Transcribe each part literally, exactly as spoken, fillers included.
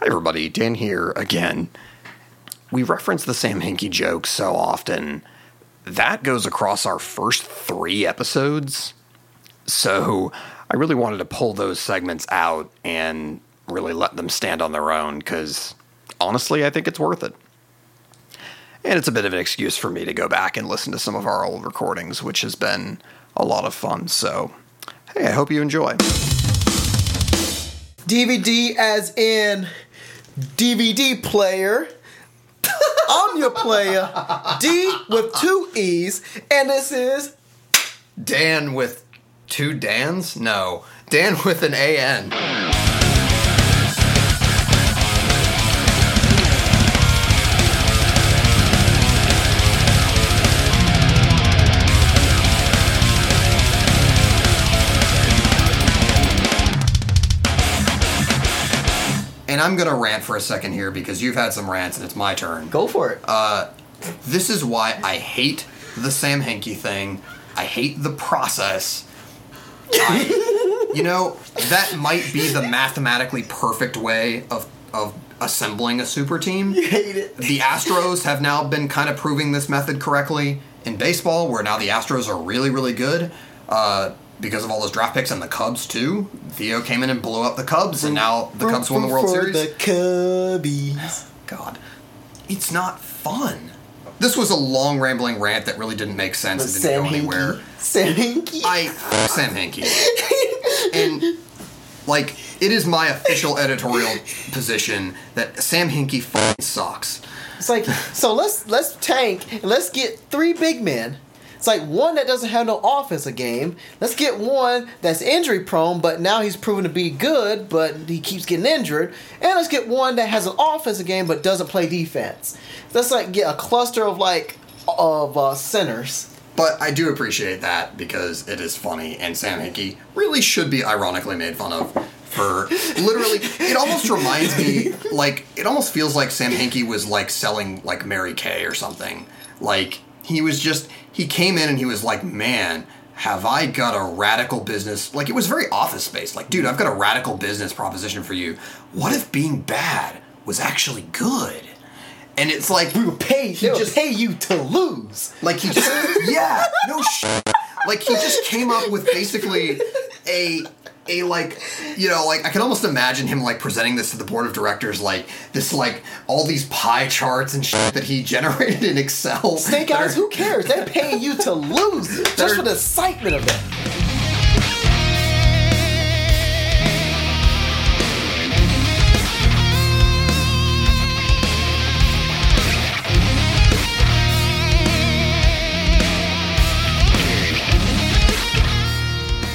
Hi everybody, Dan here again. We reference the Sam Hinkie joke so often. That goes across our first three episodes. So I really wanted to pull those segments out and really let them stand on their own because honestly, I think it's worth it. And it's a bit of an excuse for me to go back and listen to some of our old recordings, which has been a lot of fun. So, hey, I hope you enjoy. D V D as in D V D player. I'm your player, D with two E's, and this is... Dan with two Dans? No, Dan with an A-N. And I'm going to rant for a second here because you've had some rants and it's my turn. Go for it. Uh, this is why I hate the Sam Hinkie thing. I hate the process. I, you know, that might be the mathematically perfect way of, of assembling a super team. You hate it. The Astros have now been kind of proving this method correctly in baseball, where now the Astros are really, really good. Uh... Because of all those draft picks and the Cubs, too. Theo came in and blew up the Cubs, and now the Cubs won the World Series. For the Cubbies. God. It's not fun. This was a long, rambling rant that really didn't make sense and didn't go anywhere. Sam Hinkie. I, Sam Hinkie. And, like, it is my official editorial position that Sam Hinkie fucking sucks. It's like, so let's let's tank and let's get three big men. It's like one that doesn't have no offensive game. Let's get one that's injury prone, but now he's proven to be good, but he keeps getting injured. And let's get one that has an offensive game, but doesn't play defense. Let's like get a cluster of like of uh, centers. But I do appreciate that because it is funny, and Sam Hinkie really should be ironically made fun of for literally. It almost reminds me, like it almost feels like Sam Hinkie was like selling like Mary Kay or something. Like he was just. He came in and he was like, man, have I got a radical business? Like, it was very office space. Like, dude, I've got a radical business proposition for you. What if being bad was actually good? And it's like... We will pay, he just, pay you to lose. Like, he just... yeah, no shit. Like, he just came up with basically a... A, like, you know, like, I can almost imagine him, like, presenting this to the board of directors, like, this, like, all these pie charts and shit that he generated in Excel. Snake eyes, who cares? They're paying you to lose just for the excitement of it.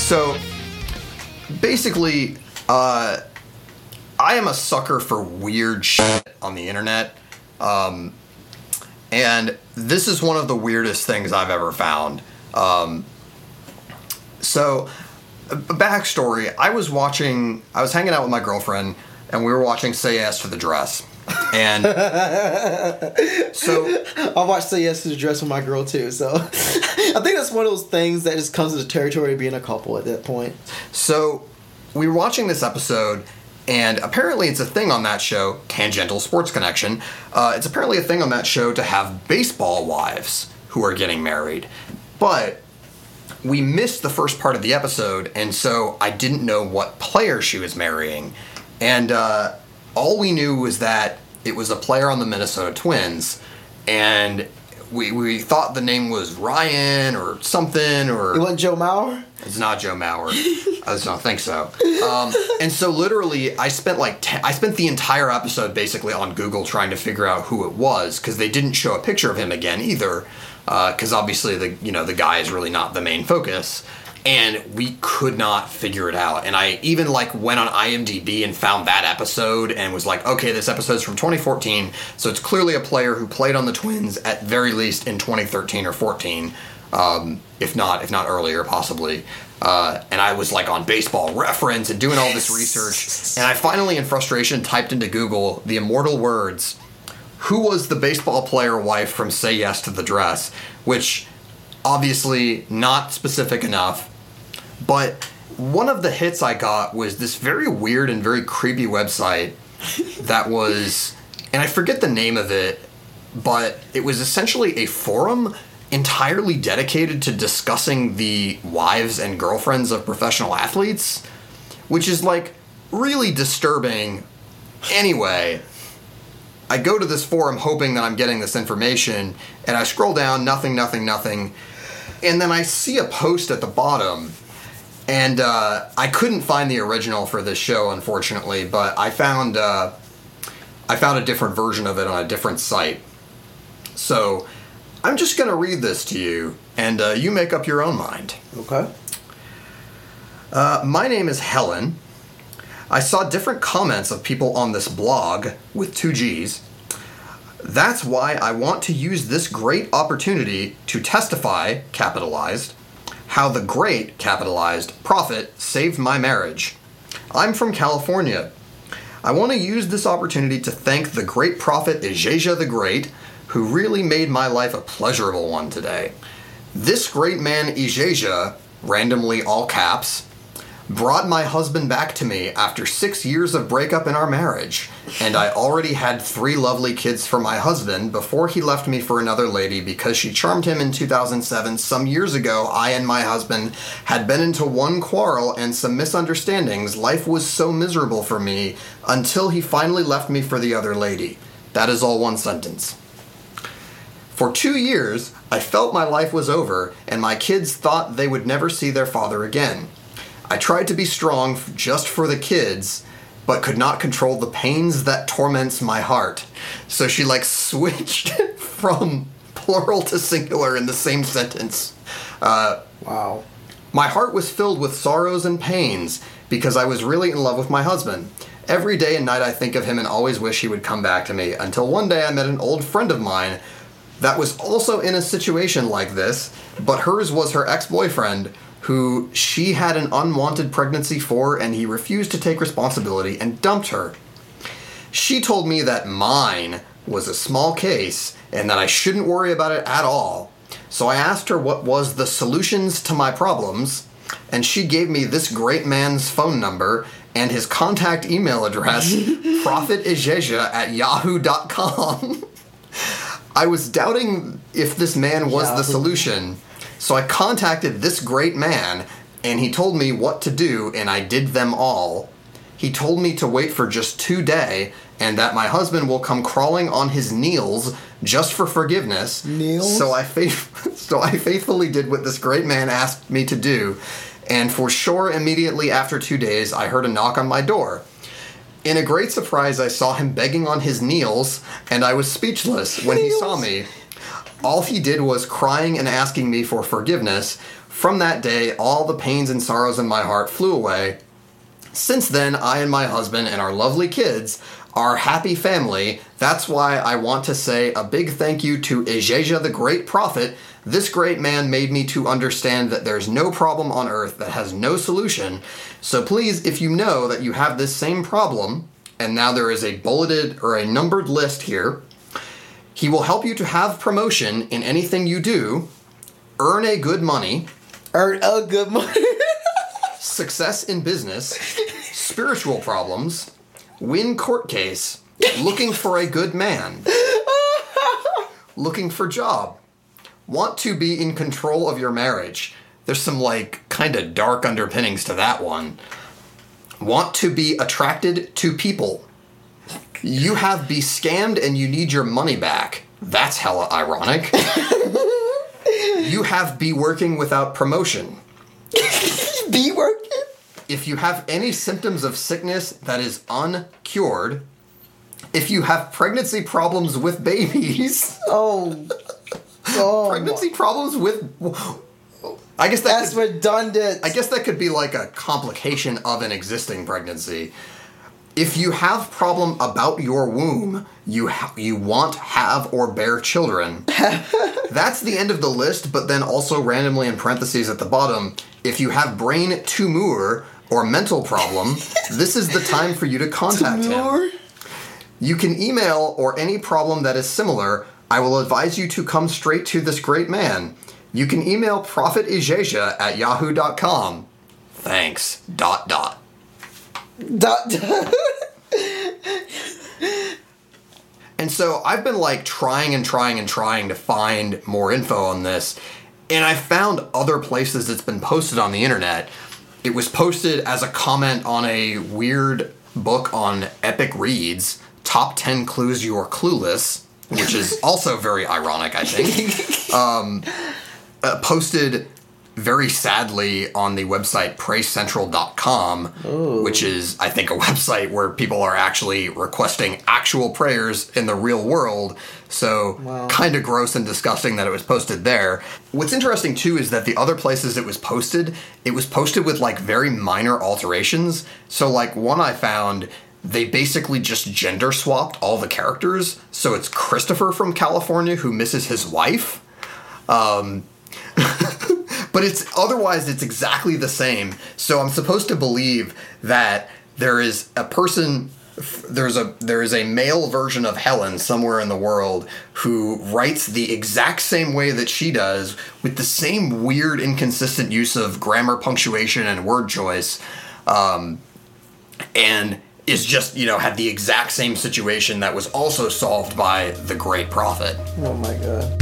So... Basically, uh, I am a sucker for weird shit on the internet, um, and this is one of the weirdest things I've ever found. Um, so, a backstory, I was watching, I was hanging out with my girlfriend, and we were watching Say Yes to the Dress. And so I watched Say Yes to the Dress with my girl too, so I think that's one of those things that just comes to the territory of being a couple at that point. So we were watching this episode, and apparently it's a thing on that show, Tangential Sports Connection, uh, it's apparently a thing on that show to have baseball wives who are getting married. But we missed the first part of the episode, and so I didn't know what player she was marrying. And uh all we knew was that it was a player on the Minnesota Twins, and we we thought the name was Ryan or something. Or it wasn't Joe Mauer? It's not Joe Mauer. I just don't think so. Um, and so literally, I spent like ten, I spent the entire episode basically on Google trying to figure out who it was because they didn't show a picture of him again either. Because uh, obviously the you know the guy is really not the main focus. And we could not figure it out. And I even, like, went on I M D B and found that episode and was like, okay, this episode's from twenty fourteen, so it's clearly a player who played on the Twins at very least in twenty thirteen or fourteen, um, if not if not earlier, possibly. Uh, and I was, like, on baseball reference and doing all this research. And I finally, in frustration, typed into Google the immortal words, who was the baseball player wife from Say Yes to the Dress? Which, obviously, not specific enough. But one of the hits I got was this very weird and very creepy website that was, and I forget the name of it, but it was essentially a forum entirely dedicated to discussing the wives and girlfriends of professional athletes, which is, like, really disturbing. Anyway, I go to this forum hoping that I'm getting this information, and I scroll down, nothing, nothing, nothing, and then I see a post at the bottom, and uh, I couldn't find the original for this show, unfortunately, but I found uh, I found a different version of it on a different site. So I'm just going to read this to you, and uh, you make up your own mind. Okay. Uh, my name is Helen. I saw different comments of people on this blog with two G's. That's why I want to use this great opportunity to testify, capitalized, how the great, capitalized, profit saved my marriage. I'm from California. I want to use this opportunity to thank the great prophet Ijaja the Great, who really made my life a pleasurable one today. This great man Ijaja, randomly all caps, brought my husband back to me after six years of breakup in our marriage, and I already had three lovely kids for my husband before he left me for another lady because she charmed him in two thousand seven. Some years ago, I and my husband had been into one quarrel and some misunderstandings. Life was so miserable for me until he finally left me for the other lady. That is all one sentence. For two years, I felt my life was over, and my kids thought they would never see their father again. I tried to be strong just for the kids, but could not control the pains that torments my heart. So she, like, switched from plural to singular in the same sentence. Uh, wow. My heart was filled with sorrows and pains because I was really in love with my husband. Every day and night I think of him and always wish he would come back to me, until one day I met an old friend of mine that was also in a situation like this, but hers was her ex-boyfriend, who she had an unwanted pregnancy for, and he refused to take responsibility and dumped her. She told me that mine was a small case and that I shouldn't worry about it at all. So I asked her what was the solutions to my problems, and she gave me this great man's phone number and his contact email address, prophet ijaja at yahoo dot com. I was doubting if this man was Yahoo. The solution. So I contacted this great man, and he told me what to do, and I did them all. He told me to wait for just two days, and that my husband will come crawling on his kneels just for forgiveness. Kneels? So I, faith- so I faithfully did what this great man asked me to do, and for sure immediately after two days, I heard a knock on my door. In a great surprise, I saw him begging on his kneels, and I was speechless when he saw me. All he did was crying and asking me for forgiveness. From that day, all the pains and sorrows in my heart flew away. Since then, I and my husband and our lovely kids are happy family. That's why I want to say a big thank you to Ijaja the Great Prophet. This great man made me to understand that there's no problem on earth that has no solution. So please, if you know that you have this same problem, and now there is a bulleted or a numbered list here, he will help you to have promotion in anything you do, earn a good money, earn a good money, success in business, spiritual problems, win court case, looking for a good man, looking for job, want to be in control of your marriage. There's some, like, kind of dark underpinnings to that one. Want to be attracted to people. You have been scammed and you need your money back. That's hella ironic. You have been working without promotion. Be working? If you have any symptoms of sickness that is uncured. If you have pregnancy problems with babies. Oh. oh. Pregnancy problems with... I guess that That's could, redundant. I guess that could be like a complication of an existing pregnancy. If you have problem about your womb, you ha- you want, have, or bear children. That's the end of the list, but then also randomly in parentheses at the bottom, if you have brain tumor or mental problem, this is the time for you to contact tumor? him. You can email or any problem that is similar. I will advise you to come straight to this great man. You can email prophetijaja at yahoo dot com. Thanks. Dot dot. Dot. And so I've been like trying and trying and trying to find more info on this. And I found other places it's been posted on the internet. It was posted as a comment on a weird book on Epic Reads, Top ten Clues You Are Clueless, which is also very ironic, I think. Um, uh, posted very sadly on the website Pray Central dot com, ooh, which is, I think, a website where people are actually requesting actual prayers in the real world. So wow. Kind of gross and disgusting that it was posted there. What's interesting, too, is that the other places it was posted, it was posted with, like, very minor alterations. So, like, one I found, they basically just gender swapped all the characters. So it's Christopher from California who misses his wife. Um... But it's otherwise it's exactly the same. So I'm supposed to believe that there is a person, there's a there is a male version of Helen somewhere in the world who writes the exact same way that she does, with the same weird, inconsistent use of grammar, punctuation, and word choice, um, and is just, you know, had the exact same situation that was also solved by the great prophet. Oh my God.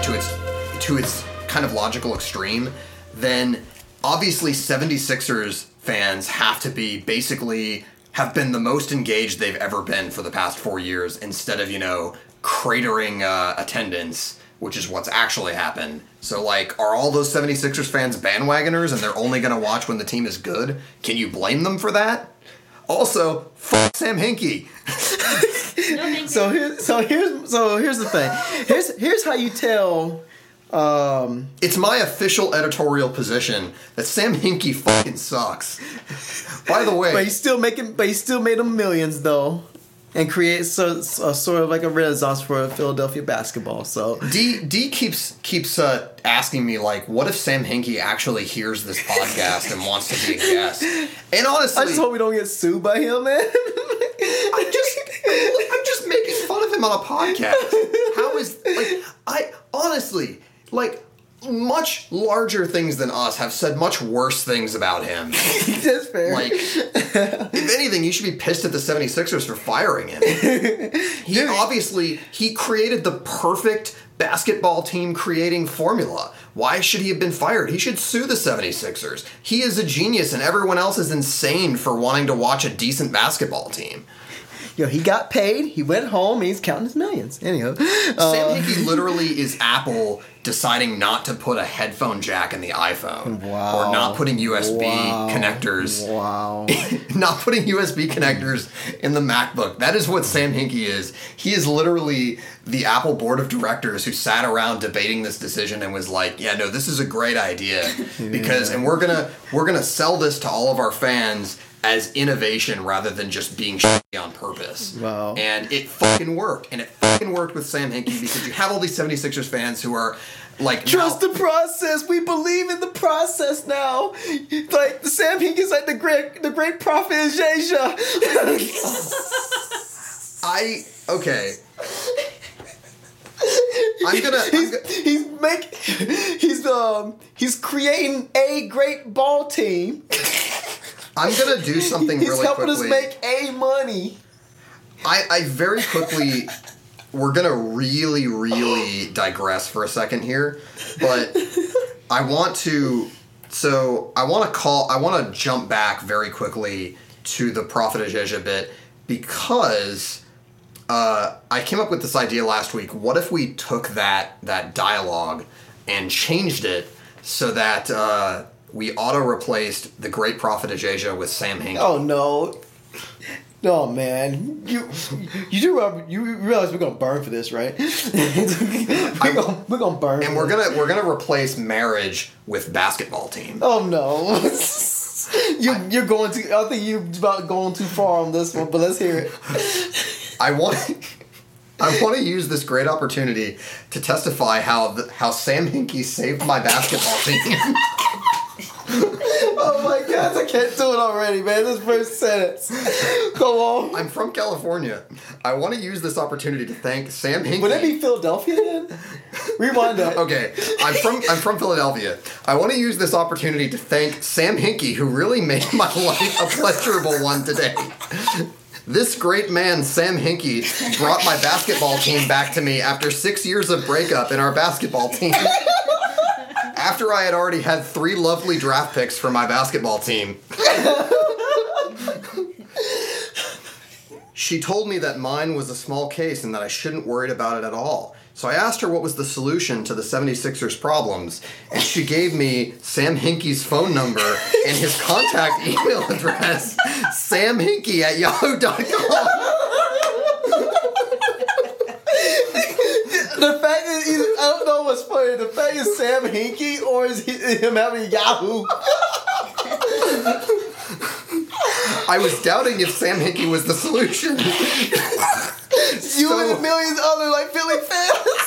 To its to its kind of logical extreme, then obviously seventy-sixers fans have to be basically have been the most engaged they've ever been for the past four years instead of, you know, cratering uh, attendance, which is what's actually happened. So, like, are all those seventy-sixers fans bandwagoners and they're only going to watch when the team is good? Can you blame them for that? Also, fuck Sam Hinkie. No, so here's so here's so here's the thing. Here's here's how you tell. Um, it's my official editorial position that Sam Hinkie fucking sucks. By the way, but he's still making, but he still made them millions though, and creates a, a sort of like a renaissance for Philadelphia basketball. So D D keeps keeps uh, asking me, like, what if Sam Hinkie actually hears this podcast and wants to be a guest? And honestly, I just hope we don't get sued by him, man. I just. I'm just making fun of him on a podcast. How is, like, I honestly, like, much larger things than us have said much worse things about him. That's fair. Like, if anything, you should be pissed at the seventy-sixers for firing him. He Dude. obviously, he created the perfect basketball team creating formula. Why should he have been fired? He should sue the seventy-sixers. He is a genius and everyone else is insane for wanting to watch a decent basketball team. Yo, he got paid, he went home, and he's counting his millions. Anyhow. Uh, Sam Hinkie literally is Apple deciding not to put a headphone jack in the iPhone. Wow. Or not putting U S B wow. connectors. Wow. Not putting U S B connectors in the MacBook. That is what Sam Hinkie is. He is literally the Apple board of directors who sat around debating this decision and was like, yeah, no, this is a great idea. Yeah. Because, and we're gonna we're gonna sell this to all of our fans as innovation rather than just being shitty on purpose. Wow. And it fucking worked. And it fucking worked with Sam Hinkie because you have all these seventy-sixers fans who are like, trust now, the process. We believe in the process now. Like, Sam Hinkie's like the great the great prophet Ijaja. I, okay. I'm gonna. He's, I'm g- he's make. He's um. He's creating a great ball team. I'm going to do something He's really quickly. He's helping us make A money. I, I very quickly, we're going to really, really digress for a second here. But I want to, so I want to call, I want to jump back very quickly to the Prophet Ijaja bit because uh, I came up with this idea last week. What if we took that, that dialogue and changed it so that... Uh, we auto-replaced the great prophet Ijaja with Sam Hinkie. Oh, no. No, man. You you do you realize we're going to burn for this, right? we're going we're going to burn. And we're going to we're going to replace marriage with basketball team. Oh, no. you I, you're going to I think you're about going too far on this one, but let's hear it. I want I want to use this great opportunity to testify how the, how Sam Hinkie saved my basketball team. Oh my gosh, I can't do it already, man. This first sentence. Come on. I'm from California. I want to use this opportunity to thank Sam Hinkie. Would that be Philadelphia then? Rewind up. Okay. I'm from I'm from Philadelphia. I want to use this opportunity to thank Sam Hinkie, who really made my life a pleasurable one today. This great man, Sam Hinkie, brought my basketball team back to me after six years of breakup in our basketball team. After I had already had three lovely draft picks for my basketball team. She told me that mine was a small case and that I shouldn't worry about it at all. So I asked her what was the solution to the seventy-sixers' problems, and she gave me Sam Hinkie's phone number and his contact email address, sam hinkie at yahoo dot com. The fact is, either, I don't know what's funny. The fact is Sam Hinkie or is he, him having Yahoo? I was doubting if Sam Hinkie was the solution. You so, and millions other like Philly fans.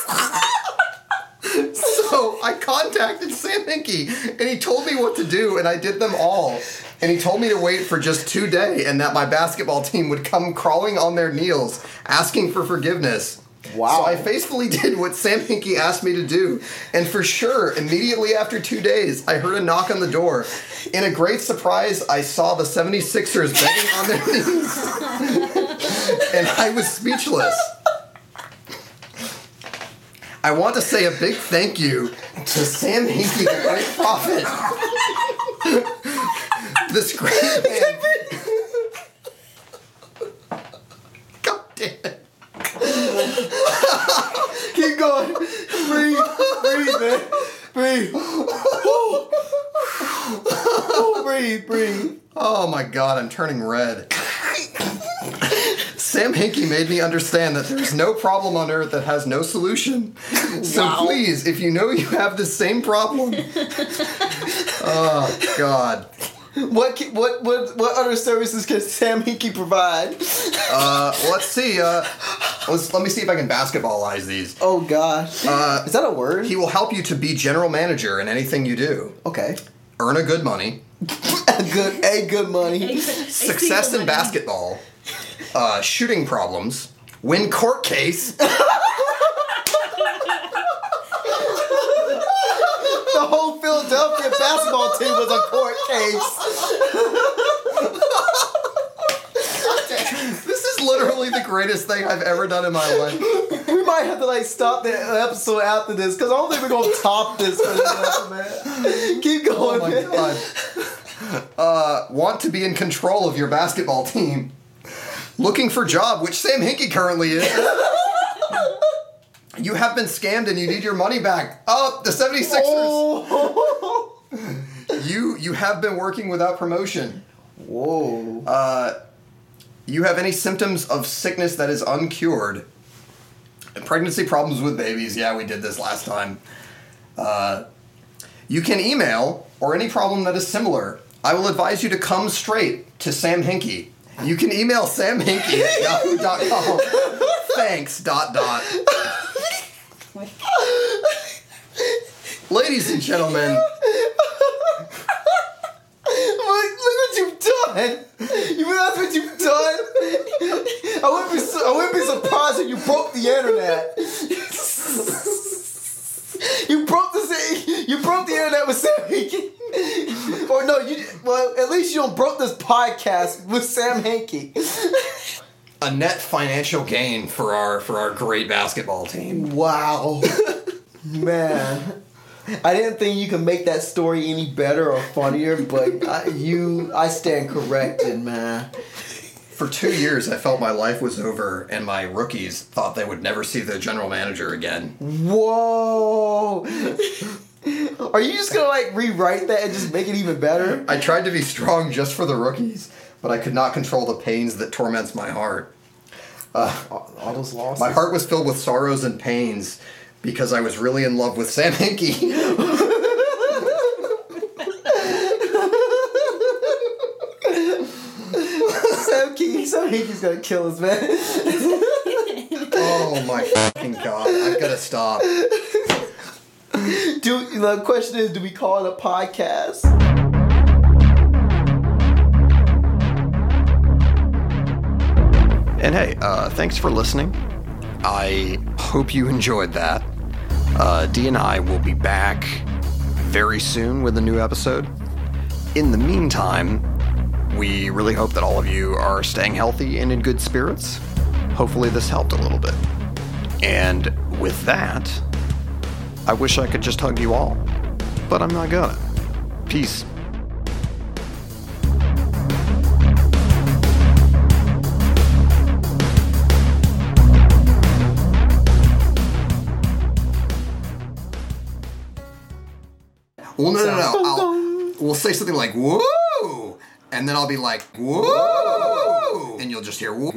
So I contacted Sam Hinkie and he told me what to do and I did them all. And he told me to wait for just two days and that my basketball team would come crawling on their knees asking for forgiveness. Wow. So I faithfully did what Sam Hinkie asked me to do. And for sure, immediately after two days, I heard a knock on the door. In a great surprise, I saw the seventy-sixers begging on their knees. And I was speechless. I want to say a big thank you to Sam Hinkie, the great prophet. This great man. God damn it. Keep going. Breathe. Breathe, man. Breathe. Ooh. Ooh, breathe, breathe. Oh my god, I'm turning red. Sam Hinkie made me understand that there's no problem on earth that has no solution. So wow. Please, if you know you have the same problem. Oh god. What, what what what other services can Sam Hinkie provide? Uh, let's see. Uh, let's, let me see if I can basketballize these. Oh, gosh. Uh, Is that a word? He will help you to be general manager in anything you do. Okay. Earn a good money. a good a good money. A good, a Success in money. Basketball. Uh, shooting problems. Win court case. The whole Philadelphia basketball team was a court case. This is literally the greatest thing I've ever done in my life. We might have to like stop the episode after this because I don't think we're gonna top this for this episode, man. Keep going. Oh my man. God. Uh, want to be in control of your basketball team? Looking for job, which Sam Hinkie currently is. You have been scammed and you need your money back. Up, oh, the seventy-sixers. Oh. You you have been working without promotion. Whoa. Uh, you have any symptoms of sickness that is uncured. Pregnancy problems with babies. Yeah, we did this last time. Uh, you can email or any problem that is similar. I will advise you to come straight to Sam Hinkie. You can email Sam Hinkie at yahoo dot com. Thanks, dot, dot. Ladies and gentlemen, look, look what you've done. You realize what you've done? I wouldn't be su- I wouldn't be surprised if you broke the internet. You broke the you broke the internet with Sam Hinkie. Or no, you well at least you don't broke this podcast with Sam Hinkie. A net financial gain for our for our great basketball team. Wow. Man. I didn't think you could make that story any better or funnier, but I, you, I stand corrected, man. For two years, I felt my life was over, and my rookies thought they would never see their general manager again. Whoa! Are you just gonna, like, rewrite that and just make it even better? I tried to be strong just for the rookies, but I could not control the pains that torments my heart. Uh, all, all those losses. My heart was filled with sorrows and pains because I was really in love with Sam Hinkie. Sam Hinkie's gonna kill us, man. Oh my fucking god! I've got to stop. Do the question is, do we call it a podcast? And hey, uh, thanks for listening. I hope you enjoyed that. Uh, D and I will be back very soon with a new episode. In the meantime, we really hope that all of you are staying healthy and in good spirits. Hopefully this helped a little bit. And with that, I wish I could just hug you all, but I'm not gonna. Peace. Well, no, no, no. I'll, we'll say something like, woo! And then I'll be like, woo! And you'll just hear, woo!